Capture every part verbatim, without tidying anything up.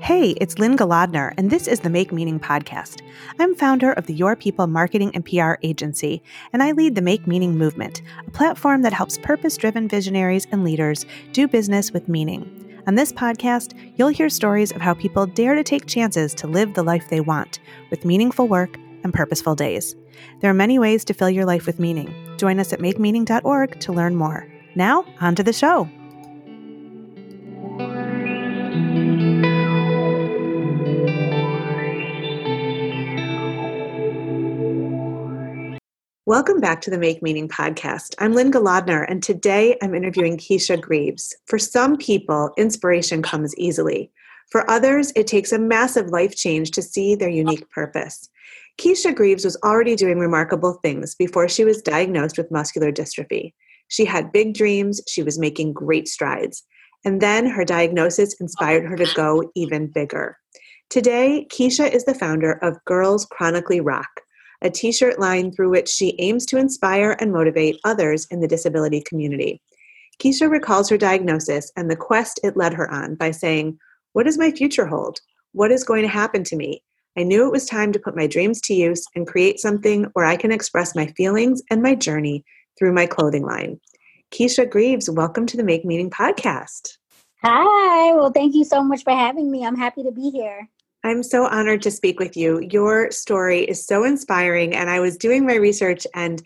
Hey, it's Lynne Golodner, and this is the Make Meaning podcast. I'm founder of the Your People Marketing and P R Agency, and I lead the Make Meaning Movement, a platform that helps purpose-driven visionaries and leaders do business with meaning. On this podcast, you'll hear stories of how people dare to take chances to live the life they want, with meaningful work and purposeful days. There are many ways to fill your life with meaning. Join us at make meaning dot org to learn more. Now, on to the show. Welcome back to the Make Meaning podcast. I'm Lynne Golodner, and today I'm interviewing Keisha Greaves. For some people, inspiration comes easily. For others, it takes a massive life change to see their unique purpose. Keisha Greaves was already doing remarkable things before she was diagnosed with muscular dystrophy. She had big dreams, she was making great strides, and then her diagnosis inspired her to go even bigger. Today, Keisha is the founder of Girls Chronically Rock, a t-shirt line through which she aims to inspire and motivate others in the disability community. Keisha recalls her diagnosis and the quest it led her on by saying, "What does my future hold? What is going to happen to me? I knew it was time to put my dreams to use and create something where I can express my feelings and my journey through my clothing line." Keisha Greaves, welcome to the Make Meaning podcast. Hi, well, thank you so much for having me. I'm happy to be here. I'm so honored to speak with you. Your story is so inspiring, and I was doing my research and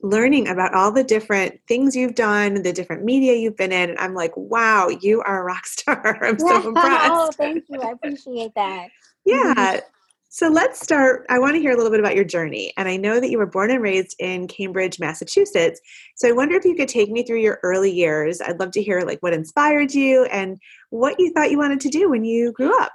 learning about all the different things you've done, the different media you've been in, and I'm like, wow, you are a rock star. I'm so wow, impressed. Oh, thank you. I appreciate that. Yeah. So let's start. I want to hear a little bit about your journey, and I know that you were born and raised in Cambridge, Massachusetts, so I wonder if you could take me through your early years. I'd love to hear like what inspired you and what you thought you wanted to do when you grew up.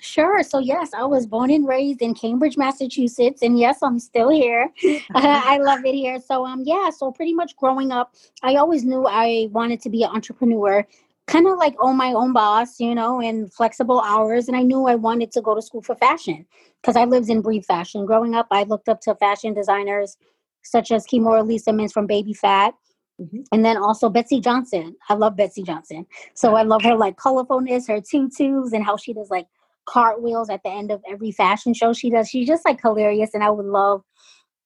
Sure. So yes, I was born and raised in Cambridge, Massachusetts, and yes, I'm still here. I love it here. So um, yeah, so pretty much growing up, I always knew I wanted to be an entrepreneur, kind of like own my own boss, you know, and flexible hours. And I knew I wanted to go to school for fashion because I lived and breathed fashion. Growing up, I looked up to fashion designers such as Kimora Lee Simmons from Baby Phat. Mm-hmm. And then also Betsy Johnson. I love Betsy Johnson. So I love her like colorfulness, her tutus, and how she does like cartwheels at the end of every fashion show she does. She's just like hilarious, and I would love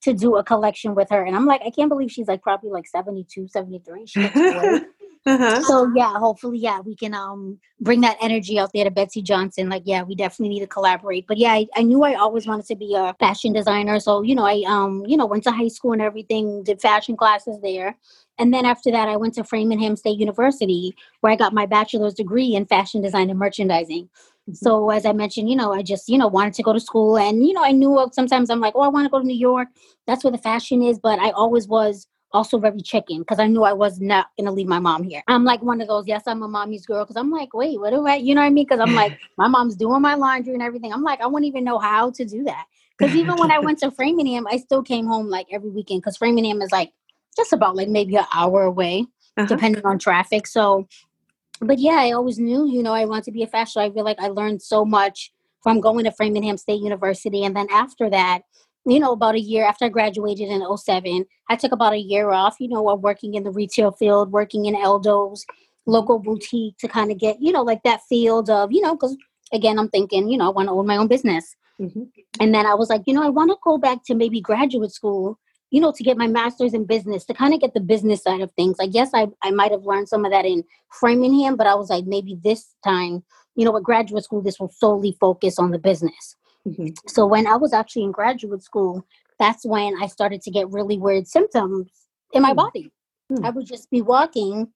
to do a collection with her. And I'm like, I can't believe she's like probably like seventy-two, seventy-three. She looks great. Uh-huh. So yeah, hopefully, yeah, we can um bring that energy out there to Betsy Johnson. Like, yeah, we definitely need to collaborate. But yeah, I, I knew I always wanted to be a fashion designer. So, you know, I um, you know, went to high school and everything, did fashion classes there. And then after that, I went to Framingham State University, where I got my bachelor's degree in fashion design and merchandising. So as I mentioned, you know, I just, you know, wanted to go to school, and, you know, I knew sometimes I'm like, oh, I want to go to New York. That's where the fashion is. But I always was also very chicken because I knew I was not going to leave my mom here. I'm like one of those, yes, I'm a mommy's girl, because I'm like, wait, what do I, you know what I mean? Because I'm like, my mom's doing my laundry and everything. I'm like, I wouldn't even know how to do that. Because even when I went to Framingham, I still came home like every weekend, because Framingham is like just about like maybe an hour away, uh-huh. depending on traffic. So But yeah, I always knew, you know, I wanted to be a fashion. I feel like I learned so much from going to Framingham State University. And then after that, you know, about a year after I graduated in oh seven, I took about a year off, you know, working in the retail field, working in Eldo's local boutique to kind of get, you know, like that field of, you know, because again, I'm thinking, you know, I want to own my own business. Mm-hmm. And then I was like, you know, I want to go back to maybe graduate school, you know, to get my master's in business, to kind of get the business side of things. I guess I, I might have learned some of that in Framingham, but I was like, maybe this time, you know, with graduate school, this will solely focus on the business. Mm-hmm. So when I was actually in graduate school, that's when I started to get really weird symptoms in my mm-hmm. body. Mm-hmm. I would just be walking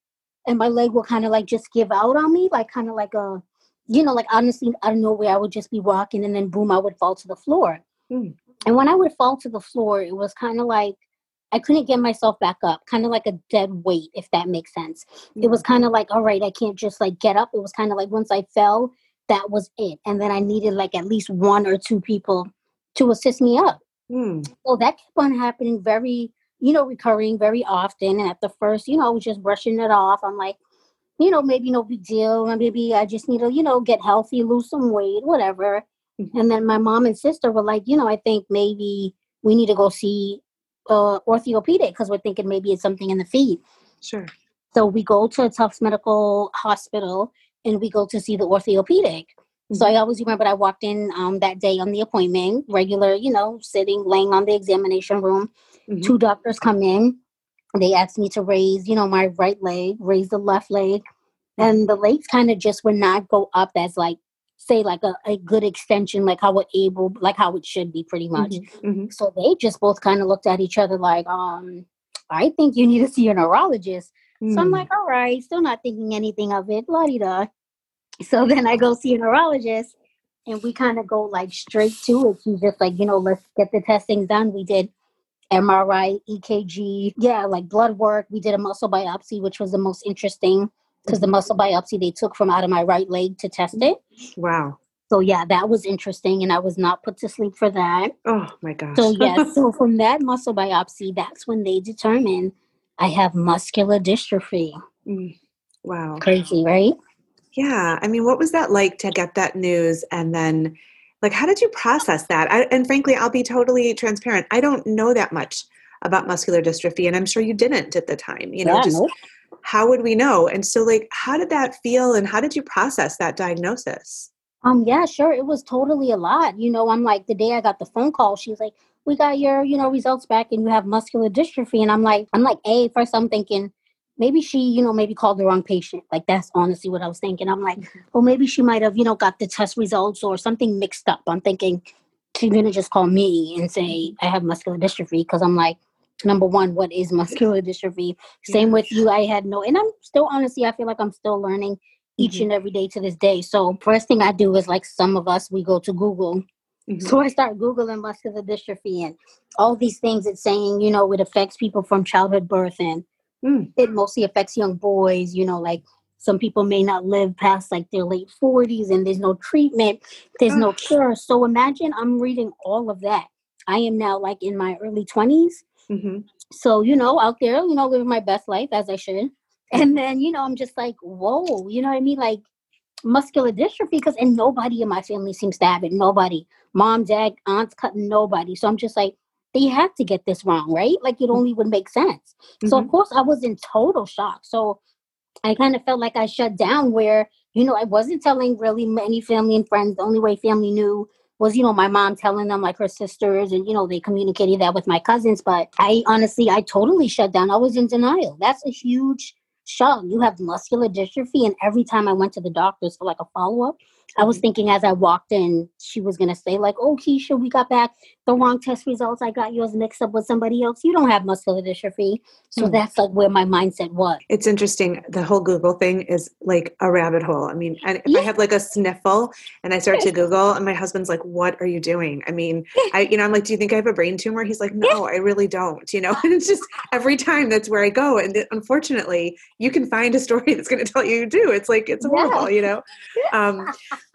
and my leg would kind of like just give out on me, like kind of like a, you know, like honestly, I don't know where I would just be walking and then boom, I would fall to the floor. Mm-hmm. And when I would fall to the floor, it was kind of like I couldn't get myself back up, kind of like a dead weight, if that makes sense. Mm-hmm. It was kind of like, all right, I can't just like get up. It was kind of like once I fell, that was it. And then I needed like at least one or two people to assist me up. Mm. So that kept on happening very, you know, recurring very often. And at the first, you know, I was just brushing it off. I'm like, you know, maybe no big deal. Maybe I just need to, you know, get healthy, lose some weight, whatever. And then my mom and sister were like, you know, I think maybe we need to go see uh, orthopedic because we're thinking maybe it's something in the feet. Sure. So we go to Tufts Medical Hospital, and we go to see the orthopedic. Mm-hmm. So I always remember I walked in um, that day on the appointment, regular, you know, sitting, laying on the examination room. Mm-hmm. Two doctors come in. They asked me to raise, you know, my right leg, raise the left leg. And the legs kind of just would not go up as like, say like a, a good extension, like how we're able, like how it should be pretty much. Mm-hmm. Mm-hmm. So they just both kind of looked at each other like, um, I think you need to see a neurologist. Mm. So I'm like, all right, still not thinking anything of it. La-di-da. So then I go see a neurologist and we kind of go like straight to it. She's just like, you know, let's get the testing done. We did M R I, E K G, yeah, like blood work. We did a muscle biopsy, which was the most interesting because the muscle biopsy they took from out of my right leg to test it. Wow. So yeah, that was interesting. And I was not put to sleep for that. Oh my gosh. So yeah, so from that muscle biopsy, that's when they determined I have muscular dystrophy. Mm. Wow. Crazy, right? Yeah. I mean, what was that like to get that news and then like, how did you process that? I, and frankly, I'll be totally transparent. I don't know that much about muscular dystrophy, and I'm sure you didn't at the time. You know, yeah, just no. How would we know? And so, like, how did that feel, and how did you process that diagnosis? Um, yeah, sure. It was totally a lot. You know, I'm like, the day I got the phone call, she was like, "We got your, you know, results back, and you have muscular dystrophy." And I'm like, I'm like, a first, I'm thinking. Maybe she, you know, maybe called the wrong patient. Like, that's honestly what I was thinking. I'm like, well, maybe she might have, you know, got the test results or something mixed up. I'm thinking she's going to just call me and say, I have muscular dystrophy. Because I'm like, number one, what is muscular dystrophy? Same with you. I had no, and I'm still, honestly, I feel like I'm still learning each mm-hmm. and every day to this day. So first thing I do is like some of us, we go to Google. Mm-hmm. So I start Googling muscular dystrophy and all these things. It's saying, you know, it affects people from childhood birth and Mm. It mostly affects young boys, you know, like some people may not live past like their late forties and there's no treatment, there's Ugh. no cure. So imagine I'm reading all of that. I am now like in my early twenties. Mm-hmm. So, you know, out there, you know, living my best life as I should. And then, you know, I'm just like, whoa, you know what I mean? Like muscular dystrophy because and nobody in my family seems to have it. Nobody. Mom, dad, aunts, cousin, nobody. So I'm just like, they had to get this wrong, right? Like it only would make sense. Mm-hmm. So of course I was in total shock. So I kind of felt like I shut down where, you know, I wasn't telling really many family and friends. The only way family knew was, you know, my mom telling them like her sisters and, you know, they communicated that with my cousins. But I honestly, I totally shut down. I was in denial. That's a huge shock. You have muscular dystrophy. And every time I went to the doctors for like a follow-up, I was thinking as I walked in, she was going to say like, oh, Keisha, we got back the wrong test results. I got yours mixed up with somebody else. You don't have muscular dystrophy. So mm-hmm. that's like where my mindset was. It's interesting. The whole Google thing is like a rabbit hole. I mean, and if yeah. I have like a sniffle and I start to Google and my husband's like, what are you doing? I mean, I, you know, I'm like, do you think I have a brain tumor? He's like, no, I really don't. You know, and it's just every time that's where I go. And unfortunately you can find a story that's going to tell you you do. It's like, it's horrible, yeah. you know? Um,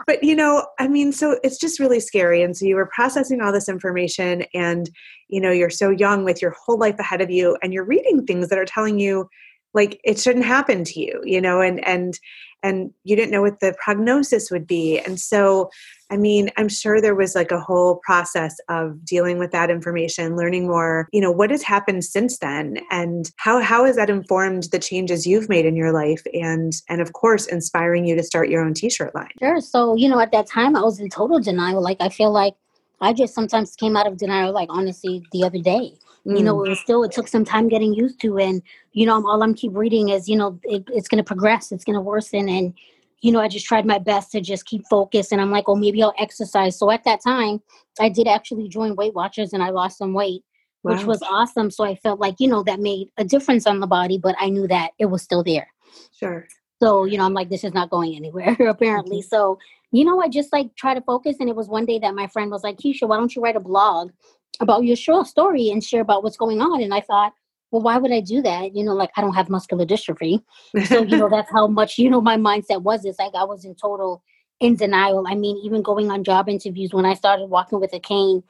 But, you know, I mean, so it's just really scary. And so you were processing all this information and, you know, you're so young with your whole life ahead of you and you're reading things that are telling you like it shouldn't happen to you, you know, and, and, and you didn't know what the prognosis would be. And so, I mean, I'm sure there was like a whole process of dealing with that information, learning more, you know, what has happened since then and how, how has that informed the changes you've made in your life and, and of course, inspiring you to start your own t-shirt line? Sure. So, you know, at that time I was in total denial. Like, I feel like I just sometimes came out of denial, like honestly, the other day. You know, it was still, it took some time getting used to. And, you know, all I'm keep reading is, you know, it, it's going to progress. It's going to worsen. And, you know, I just tried my best to just keep focused. And I'm like, oh, maybe I'll exercise. So at that time, I did actually join Weight Watchers and I lost some weight, wow. which was awesome. So I felt like, you know, that made a difference on the body, but I knew that it was still there. Sure. So, you know, I'm like, this is not going anywhere, apparently. Mm-hmm. So, you know, I just like try to focus. And it was one day that my friend was like, Keisha, why don't you write a blog about your short story and share about what's going on. And I thought, well, why would I do that? You know, like I don't have muscular dystrophy. So, you know, that's how much, you know, my mindset was. It's like I was in total in denial. I mean, even going on job interviews, when I started walking with a cane, mm.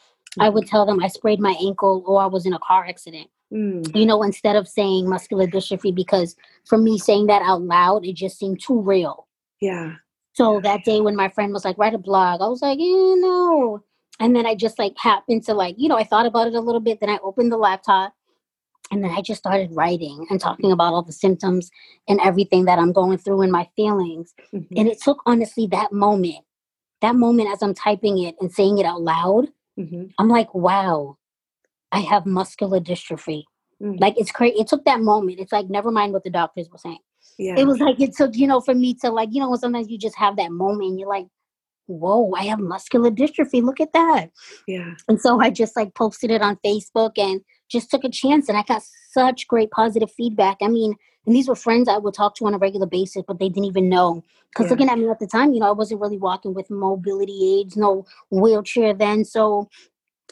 I would tell them I sprained my ankle or I was in a car accident, mm. you know, instead of saying muscular dystrophy, because for me saying that out loud, it just seemed too real. Yeah. So that day when my friend was like, write a blog, I was like, you know. And then I just like happened to like, you know, I thought about it a little bit. Then I opened the laptop And then I just started writing and talking about all the symptoms and everything that I'm going through and my feelings. Mm-hmm. And it took, honestly, that moment, that moment as I'm typing it and saying it out loud, mm-hmm. I'm like, wow, I have muscular dystrophy. Mm-hmm. Like, it's crazy. It took that moment. It's like, never mind what the doctors were saying. Yeah. It was like, it took, you know, for me to like, you know, sometimes you just have that moment and you're like, whoa, I have muscular dystrophy. Look at that. Yeah. And so I just like posted it on Facebook and just took a chance, and I got such great positive feedback. I mean, and these were friends I would talk to on a regular basis, but they didn't even know. Because yeah. looking at me at the time, you know, I wasn't really walking with mobility aids, no wheelchair then. So,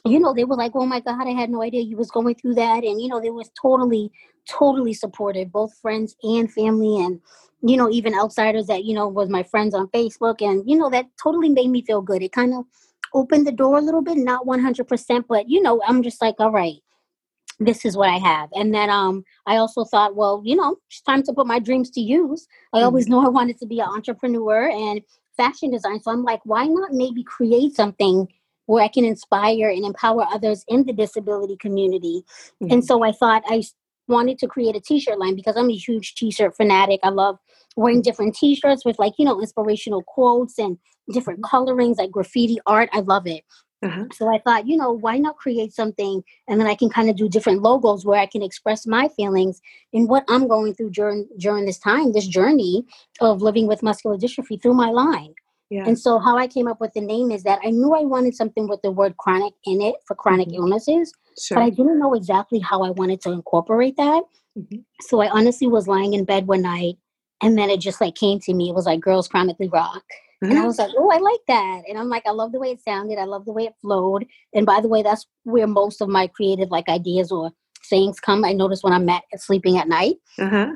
you know, they were like, oh my God, I had no idea you was going through that. And, you know, they was totally, totally supportive, both friends and family and, you know, even outsiders that, you know, was my friends on Facebook. And, you know, that totally made me feel good. It kind of opened the door a little bit, not one hundred percent, but, you know, I'm just like, all right, this is what I have. And then um, I also thought, well, you know, it's time to put my dreams to use. I mm-hmm. always knew I wanted to be an entrepreneur and fashion designer. So I'm like, why not maybe create something where I can inspire and empower others in the disability community? Mm-hmm. And so I thought I wanted to create a t-shirt line because I'm a huge t-shirt fanatic. I love wearing different t-shirts with like, you know, inspirational quotes and different colorings, like graffiti art. I love it. Uh-huh. So I thought, you know, why not create something and then I can kind of do different logos where I can express my feelings and what I'm going through during during this time, this journey of living with muscular dystrophy through my line. Yeah. And so how I came up with the name is that I knew I wanted something with the word chronic in it for chronic mm-hmm. illnesses, sure. but I didn't know exactly how I wanted to incorporate that. Mm-hmm. So I honestly was lying in bed one night and then it just like came to me. It was like Girls Chronically Rock. And I was like, oh, I like that. And I'm like, I love the way it sounded. I love the way it flowed. And by the way, that's where most of my creative like ideas or sayings come. I notice when I'm at, sleeping at night. Uh-huh.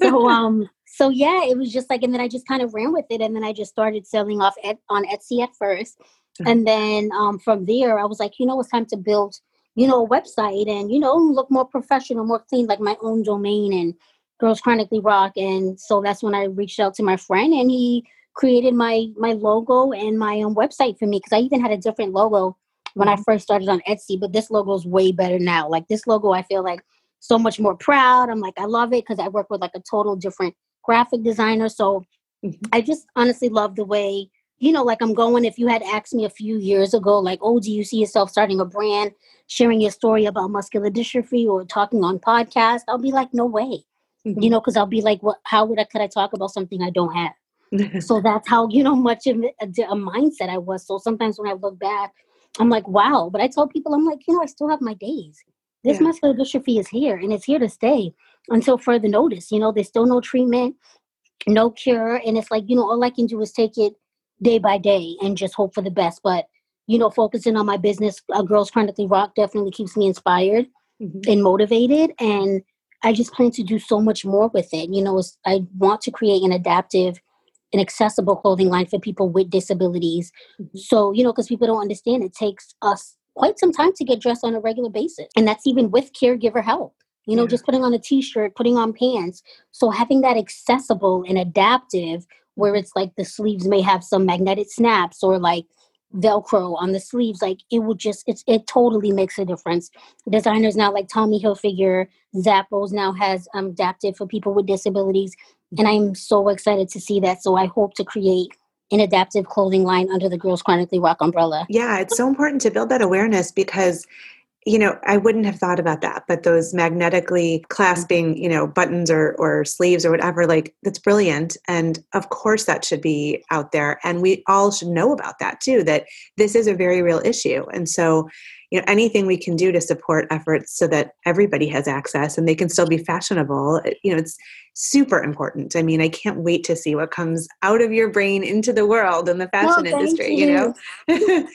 so, um, so yeah, it was just like, and then I just kind of ran with it. And then I just started selling off et- on Etsy at first. Uh-huh. And then um, from there, I was like, you know, it's time to build, you know, a website and, you know, look more professional, more clean, like my own domain and Girls Chronically Rock. And so that's when I reached out to my friend and he created my my logo and my own website for me because I even had a different logo when I first started on Etsy, but this logo is way better now. Like this logo, I feel like so much more proud. I'm like, I love it because I work with like a total different graphic designer. So mm-hmm. I just honestly love the way, you know, like I'm going, if you had asked me a few years ago, like, oh, do you see yourself starting a brand, sharing your story about muscular dystrophy or talking on podcasts? I'll be like, no way, mm-hmm. you know, because I'll be like, what? How would I, could I talk about something I don't have? So that's how, you know, much of a, a mindset I was. So sometimes when I look back, I'm like, wow. But I tell people, I'm like, you know, I still have my days. This yeah. muscular dystrophy is here and it's here to stay until further notice. You know, there's still no treatment, no cure. And it's like, you know, all I can do is take it day by day and just hope for the best. But, you know, focusing on my business, uh, Girls Chronically Rock definitely keeps me inspired mm-hmm. and motivated. And I just plan to do so much more with it. You know, it's, I want to create an adaptive an accessible clothing line for people with disabilities. Mm-hmm. So, you know, because people don't understand, it takes us quite some time to get dressed on a regular basis. And that's even with caregiver help, you know, yeah. just putting on a t-shirt, putting on pants. So having that accessible and adaptive where it's like the sleeves may have some magnetic snaps or like Velcro on the sleeves, like it will just, it's, it totally makes a difference. Designers now like Tommy Hilfiger, Zappos now has um, adaptive for people with disabilities. And I'm so excited to see that. So I hope to create an adaptive clothing line under the Girls Chronically Rock umbrella. Yeah, it's so important to build that awareness because, you know, I wouldn't have thought about that, but those magnetically clasping, you know, buttons or, or sleeves or whatever, like that's brilliant. And of course that should be out there. And we all should know about that too, that this is a very real issue. And so, you know, anything we can do to support efforts so that everybody has access and they can still be fashionable, you know, it's super important. I mean, I can't wait to see what comes out of your brain into the world and the fashion well, industry, you, you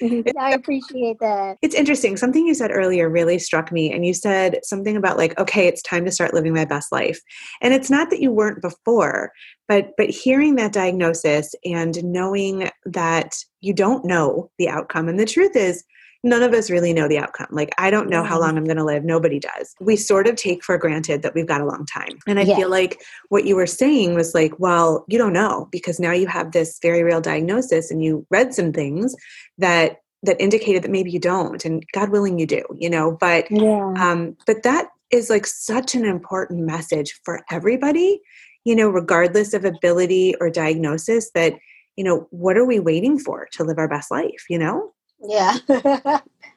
know? I appreciate that. It's interesting. Something you said earlier really struck me. And you said something about like, okay, it's time to start living my best life. And it's not that you weren't before, but but hearing that diagnosis and knowing that you don't know the outcome. And the truth is, none of us really know the outcome. Like, I don't know how long I'm going to live. Nobody does. We sort of take for granted that we've got a long time. And I yeah. feel like what you were saying was like, well, you don't know because now you have this very real diagnosis and you read some things that that indicated that maybe you don't, and God willing you do, you know, but, yeah. um, but that is like such an important message for everybody, you know, regardless of ability or diagnosis, that, you know, what are we waiting for to live our best life, you know? Yeah.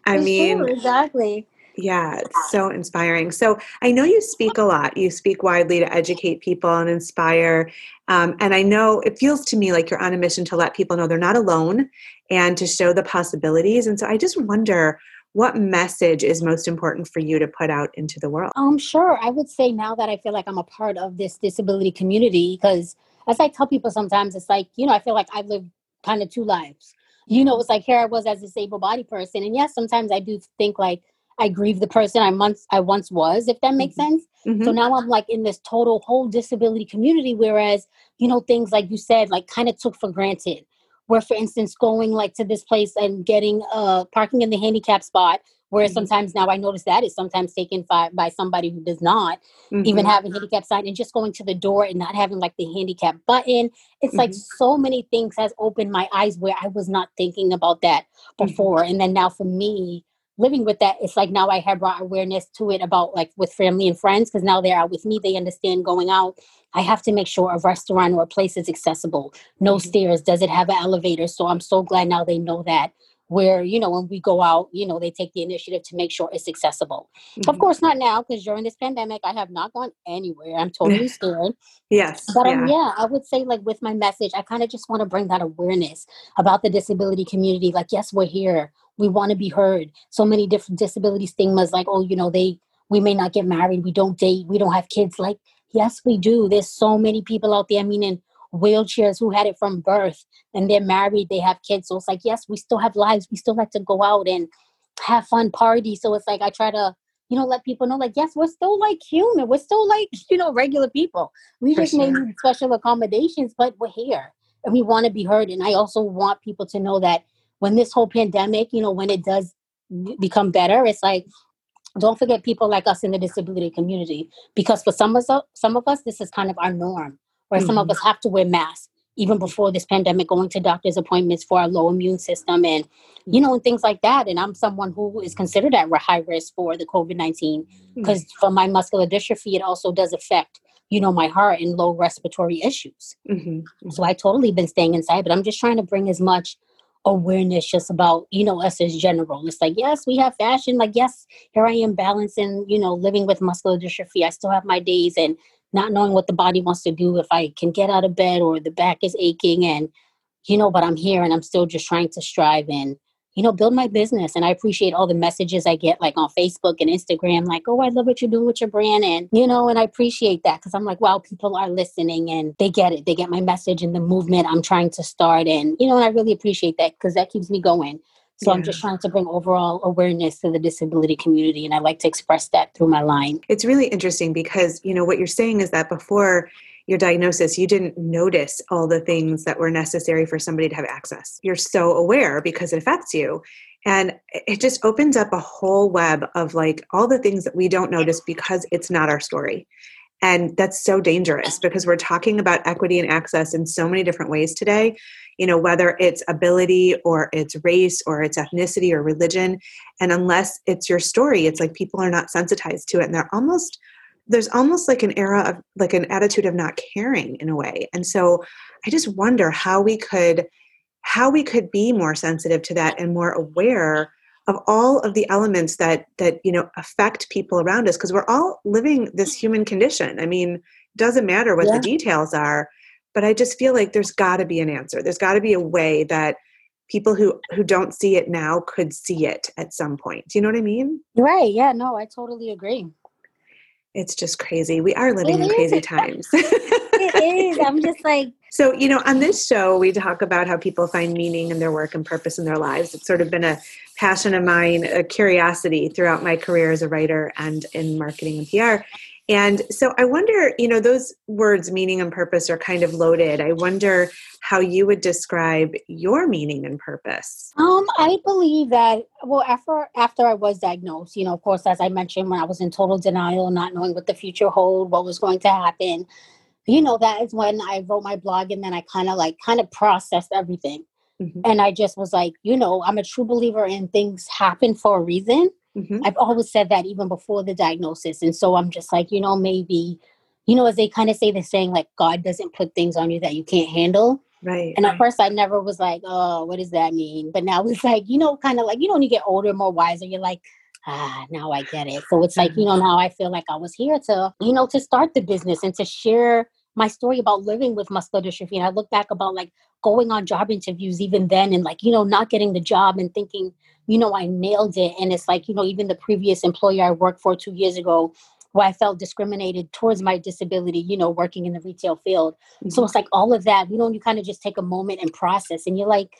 I mean, sure, exactly. Yeah, it's so inspiring. So I know you speak a lot. You speak widely to educate people and inspire. Um, and I know it feels to me like you're on a mission to let people know they're not alone and to show the possibilities. And so I just wonder, what message is most important for you to put out into the world? Um, sure. I would say now that I feel like I'm a part of this disability community, because as I tell people sometimes, it's like, you know, I feel like I've lived kind of two lives. You know, it's like here I was as a disabled body person. And yes, sometimes I do think like, I grieve the person I once I once was, if that makes sense. Mm-hmm. So now I'm like in this total whole disability community, whereas, you know, things like you said, like kind of took for granted, where, for instance, going like to this place and getting uh, parking in the handicap spot, where mm-hmm. sometimes now I notice that is sometimes taken by, by somebody who does not mm-hmm. even have a handicap sign, and just going to the door and not having like the handicap button. It's mm-hmm. like so many things has opened my eyes where I was not thinking about that before. Mm-hmm. And then now for me, living with that, it's like now I have brought awareness to it about like with family and friends, because now they're out with me. They understand going out, I have to make sure a restaurant or a place is accessible. No mm-hmm. stairs. Does it have an elevator? So I'm so glad now they know that, where, you know, when we go out, you know, they take the initiative to make sure it's accessible. Mm-hmm. Of course, not now, because during this pandemic, I have not gone anywhere. I'm totally scared. Yes. But um, yeah. yeah, I would say like with my message, I kind of just want to bring that awareness about the disability community. Like, yes, we're here. We want to be heard. So many different disability stigmas, like, oh, you know, they, we may not get married. We don't date. We don't have kids. Like, yes, we do. There's so many people out there, I mean, in wheelchairs who had it from birth and they're married, they have kids. So it's like, yes, we still have lives. We still like to go out and have fun, party. So it's like, I try to, you know, let people know, like, yes, we're still like human. We're still like, you know, regular people. We just may need special accommodations, but we're here and we want to be heard. And I also want people to know that when this whole pandemic, you know, when it does become better, it's like, don't forget people like us in the disability community, because for some of us, some of us, this is kind of our norm, where mm-hmm. some of us have to wear masks, even before this pandemic, going to doctor's appointments for our low immune system and, you know, and things like that. And I'm someone who is considered at high risk for the covid nineteen, because mm-hmm. for my muscular dystrophy, it also does affect, you know, my heart and low respiratory issues. Mm-hmm. So I totally been staying inside, but I'm just trying to bring as much awareness just about, you know, us as general. It's like, yes, we have fashion. Like, yes, here I am balancing, you know, living with muscular dystrophy. I still have my days and not knowing what the body wants to do, if I can get out of bed or the back is aching, and, you know, but I'm here and I'm still just trying to strive and, you know, build my business. And I appreciate all the messages I get like on Facebook and Instagram, like, oh, I love what you're doing with your brand. And, you know, and I appreciate that, because I'm like, wow, people are listening and they get it. They get my message and the movement I'm trying to start. And, you know, and I really appreciate that, because that keeps me going. So yeah. I'm just trying to bring overall awareness to the disability community. And I like to express that through my line. It's really interesting because, you know, what you're saying is that before your diagnosis, you didn't notice all the things that were necessary for somebody to have access. You're so aware because it affects you. And it just opens up a whole web of like all the things that we don't notice because it's not our story. And that's so dangerous, because we're talking about equity and access in so many different ways today, you know, whether it's ability or it's race or it's ethnicity or religion. And unless it's your story, it's like people are not sensitized to it. And they're almost, there's almost like an era of like an attitude of not caring in a way. And so I just wonder how we could, how we could be more sensitive to that and more aware of all of the elements that, that, you know, affect people around us. Cause we're all living this human condition. I mean, it doesn't matter what yeah. the details are, but I just feel like there's gotta be an answer. There's gotta be a way that people who, who don't see it now could see it at some point. Do you know what I mean? Right. Yeah, no, I totally agree. It's just crazy. We are living it in is. crazy times. It is. I'm just like. So, you know, on this show, we talk about how people find meaning in their work and purpose in their lives. It's sort of been a passion of mine, a curiosity throughout my career as a writer and in marketing and P R. And so I wonder, you know, those words, meaning and purpose, are kind of loaded. I wonder how you would describe your meaning and purpose. Um, I believe that, well, after, after I was diagnosed, you know, of course, as I mentioned, when I was in total denial, not knowing what the future held, what was going to happen, you know, that is when I wrote my blog, and then I kind of like kind of processed everything. Mm-hmm. And I just was like, you know, I'm a true believer in things happen for a reason. Mm-hmm. I've always said that even before the diagnosis. And so I'm just like, you know, maybe, you know, as they kind of say, the saying like, God doesn't put things on you that you can't handle. Right. And at right. first I never was like, oh, what does that mean? But now it's like, you know, kind of like, you know, when you get older, more wiser, you're like, ah, now I get it. So it's like, you know, now I feel like I was here to, you know, to start the business and to share my story about living with muscular dystrophy. And I look back about like going on job interviews even then and like, you know, not getting the job and thinking, you know, I nailed it. And it's like, you know, even the previous employer I worked for two years ago, where I felt discriminated towards my disability, you know, working in the retail field. Mm-hmm. So it's like all of that, you know, you kind of just take a moment and process and you're like,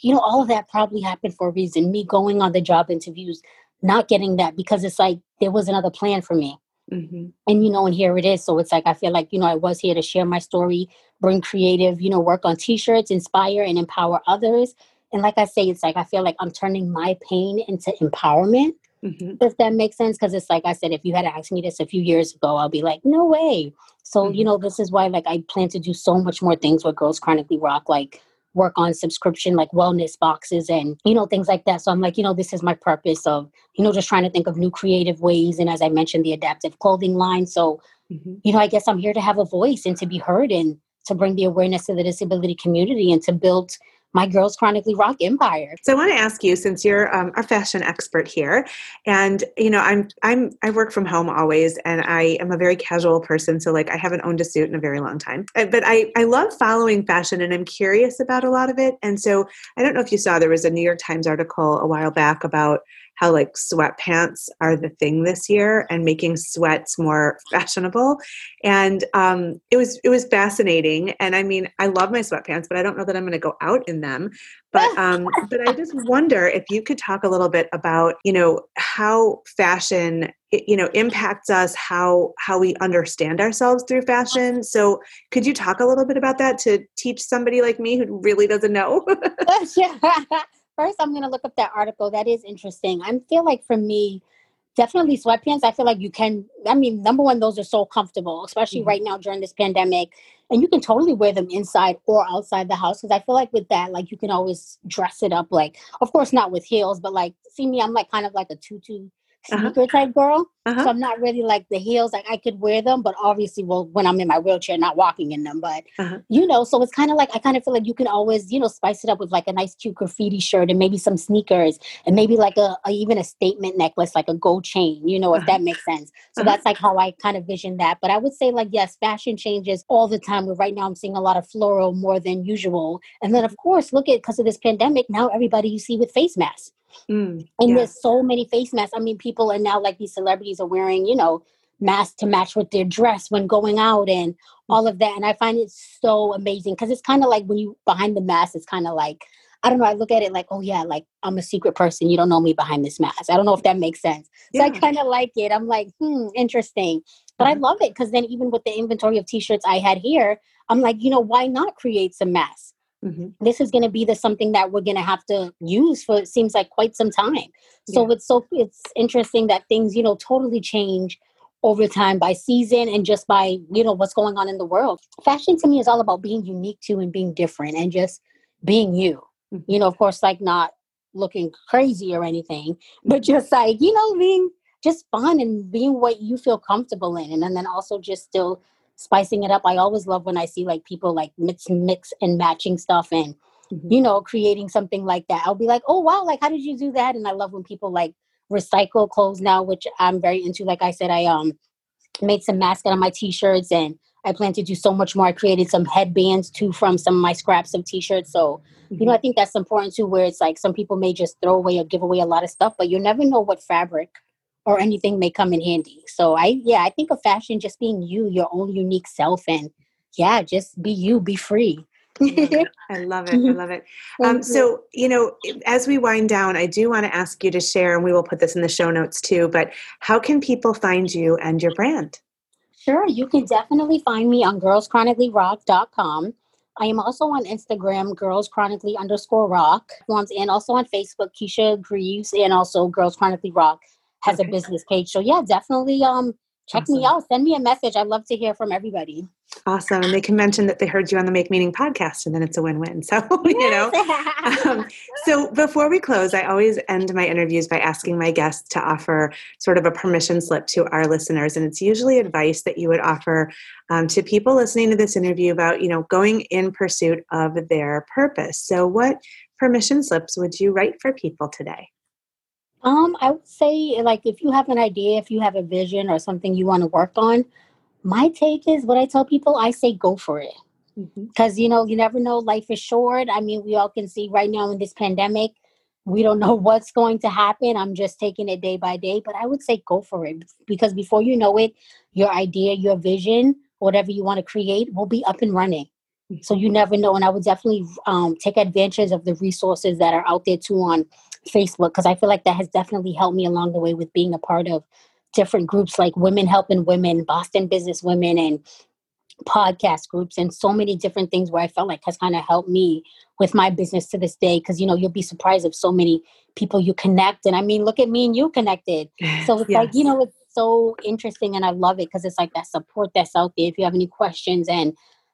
you know, all of that probably happened for a reason. Me going on the job interviews, not getting that because it's like, there was another plan for me. Mm-hmm. And, you know, and here it is. So it's like, I feel like, you know, I was here to share my story, bring creative, you know, work on t-shirts, inspire and empower others. And like I say, it's like, I feel like I'm turning my pain into empowerment. Mm-hmm. If that makes sense. Cause it's like I said, if you had asked me this a few years ago, I'll be like, no way. So, mm-hmm. you know, this is why like I plan to do so much more things with Girls Chronically Rock, like work on subscription, like wellness boxes and, you know, things like that. So I'm like, you know, this is my purpose of, you know, just trying to think of new creative ways. And as I mentioned, the adaptive clothing line. So, mm-hmm. you know, I guess I'm here to have a voice and to be heard and to bring the awareness to the disability community and to build my Girls Chronically Rock empire. So I want to ask you, since you're um, a fashion expert here, and you know, I'm I'm I work from home always, and I am a very casual person. So like, I haven't owned a suit in a very long time, but I I love following fashion, and I'm curious about a lot of it. And so I don't know if you saw, there was a New York Times article a while back about how like sweatpants are the thing this year and making sweats more fashionable. And um, it was it was fascinating. And I mean, I love my sweatpants, but I don't know that I'm going to go out in them. But um, but I just wonder if you could talk a little bit about, you know, how fashion, you know, impacts us, how how we understand ourselves through fashion. So could you talk a little bit about that to teach somebody like me who really doesn't know? First, I'm going to look up that article. That is interesting. I feel like for me, definitely sweatpants. I feel like you can, I mean, number one, those are so comfortable, especially mm-hmm. right now during this pandemic. And you can totally wear them inside or outside the house. Cause I feel like with that, like you can always dress it up. Like, of course not with heels, but like, see me, I'm like kind of like a tutu sneaker uh-huh. type girl. Uh-huh. So I'm not really like the heels, like I could wear them, but obviously, well, when I'm in my wheelchair, not walking in them, but uh-huh. you know, so it's kind of like, I kind of feel like you can always, you know, spice it up with like a nice cute graffiti shirt and maybe some sneakers and maybe like a, a even a statement necklace, like a gold chain, you know, if uh-huh. that makes sense. So uh-huh. that's like how I kind of vision that. But I would say like, yes, fashion changes all the time. But right now I'm seeing a lot of floral more than usual. And then of course, look at, because of this pandemic, now everybody you see with face masks. Mm, and yeah. there's so many face masks. I mean, people are now like these celebrities are wearing, you know, masks to match with their dress when going out and all of that. And I find it so amazing because it's kind of like when you behind the mask, it's kind of like, I don't know, I look at it like, oh yeah, like I'm a secret person. You don't know me behind this mask. I don't know if that makes sense. So yeah. I kind of like it. I'm like, hmm, interesting. But mm-hmm. I love it because then even with the inventory of t-shirts I had here, I'm like, you know, why not create some masks? Mm-hmm. This is going to be the something that we're going to have to use for, it seems like, quite some time. So yeah. it's so it's interesting that things, you know, totally change over time by season and just by, you know, what's going on in the world. Fashion to me is all about being unique too and being different and just being you, mm-hmm. you know, of course, like not looking crazy or anything, but just like, you know, being just fun and being what you feel comfortable in. And, and then also just still spicing it up. I always love when I see like people like mix, mix and matching stuff and, mm-hmm. you know, creating something like that. I'll be like, oh, wow, like, how did you do that? And I love when people like recycle clothes now, which I'm very into. Like I said, I um made some masks out of my t-shirts and I plan to do so much more. I created some headbands too from some of my scraps of t-shirts. So, mm-hmm. you know, I think that's important too, where it's like some people may just throw away or give away a lot of stuff, but you never know what fabric or anything may come in handy. So I, yeah, I think of fashion just being you, your own unique self. And yeah, just be you, be free. I love it. I love it. Um, so, you know, as we wind down, I do want to ask you to share, and we will put this in the show notes too, but how can people find you and your brand? Sure. You can definitely find me on girls chronically rock dot com. I am also on Instagram, Girls Chronically underscore Rock, and also on Facebook, Keisha Greaves, and also Girls Chronically Rock has okay. a business page. So yeah, definitely um, check awesome. me out. Send me a message. I'd love to hear from everybody. Awesome. And they can mention that they heard you on the Make Meaning podcast, and then it's a win-win. So, you know, um, So before we close, I always end my interviews by asking my guests to offer sort of a permission slip to our listeners. And it's usually advice that you would offer um, to people listening to this interview about, you know, going in pursuit of their purpose. So what permission slips would you write for people today? Um, I would say, like, if you have an idea, if you have a vision or something you want to work on, my take is what I tell people, I say, go for it. Because, mm-hmm. you know, you never know. Life is short. I mean, we all can see right now in this pandemic, we don't know what's going to happen. I'm just taking it day by day. But I would say go for it, because before you know it, your idea, your vision, whatever you want to create will be up and running. Mm-hmm. So you never know. And I would definitely um, take advantage of the resources that are out there, too, on Facebook, because I feel like that has definitely helped me along the way with being a part of different groups like Women Helping Women, Boston Business Women, and podcast groups, and so many different things where I felt like has kind of helped me with my business to this day. Because, you know, you'll be surprised of so many people you connect. And I mean, look at me and you connected. So it's yes. like, you know, it's so interesting. And I love it because it's like that support that's out there. If you have any questions, and,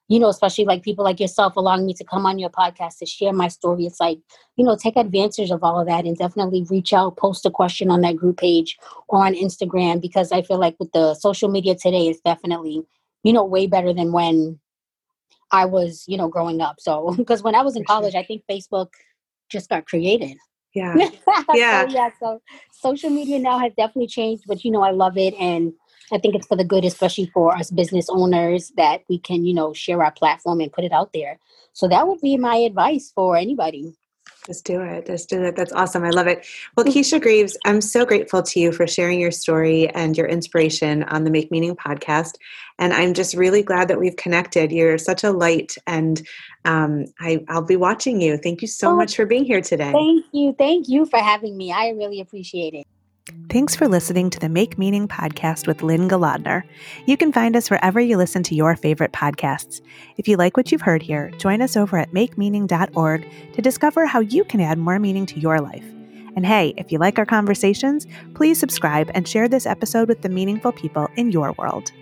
you know, especially like people like yourself allowing me to come on your podcast to share my story. It's like, you know, take advantage of all of that and definitely reach out, post a question on that group page or on Instagram, because I feel like with the social media today, it's definitely, you know, way better than when I was, you know, growing up. So, because when I was in college, I think Facebook just got created. Yeah. yeah. So, yeah. So social media now has definitely changed, but, you know, I love it. And I think it's for the good, especially for us business owners, that we can, you know, share our platform and put it out there. So that would be my advice for anybody. Just do it. Just do it. That's awesome. I love it. Well, Keisha Greaves, I'm so grateful to you for sharing your story and your inspiration on the Make Meaning podcast. And I'm just really glad that we've connected. You're such a light, and um, I, I'll be watching you. Thank you so oh, much for being here today. Thank you. Thank you for having me. I really appreciate it. Thanks for listening to the Make Meaning podcast with Lynne Golodner. You can find us wherever you listen to your favorite podcasts. If you like what you've heard here, join us over at make meaning dot org to discover how you can add more meaning to your life. And hey, if you like our conversations, please subscribe and share this episode with the meaningful people in your world.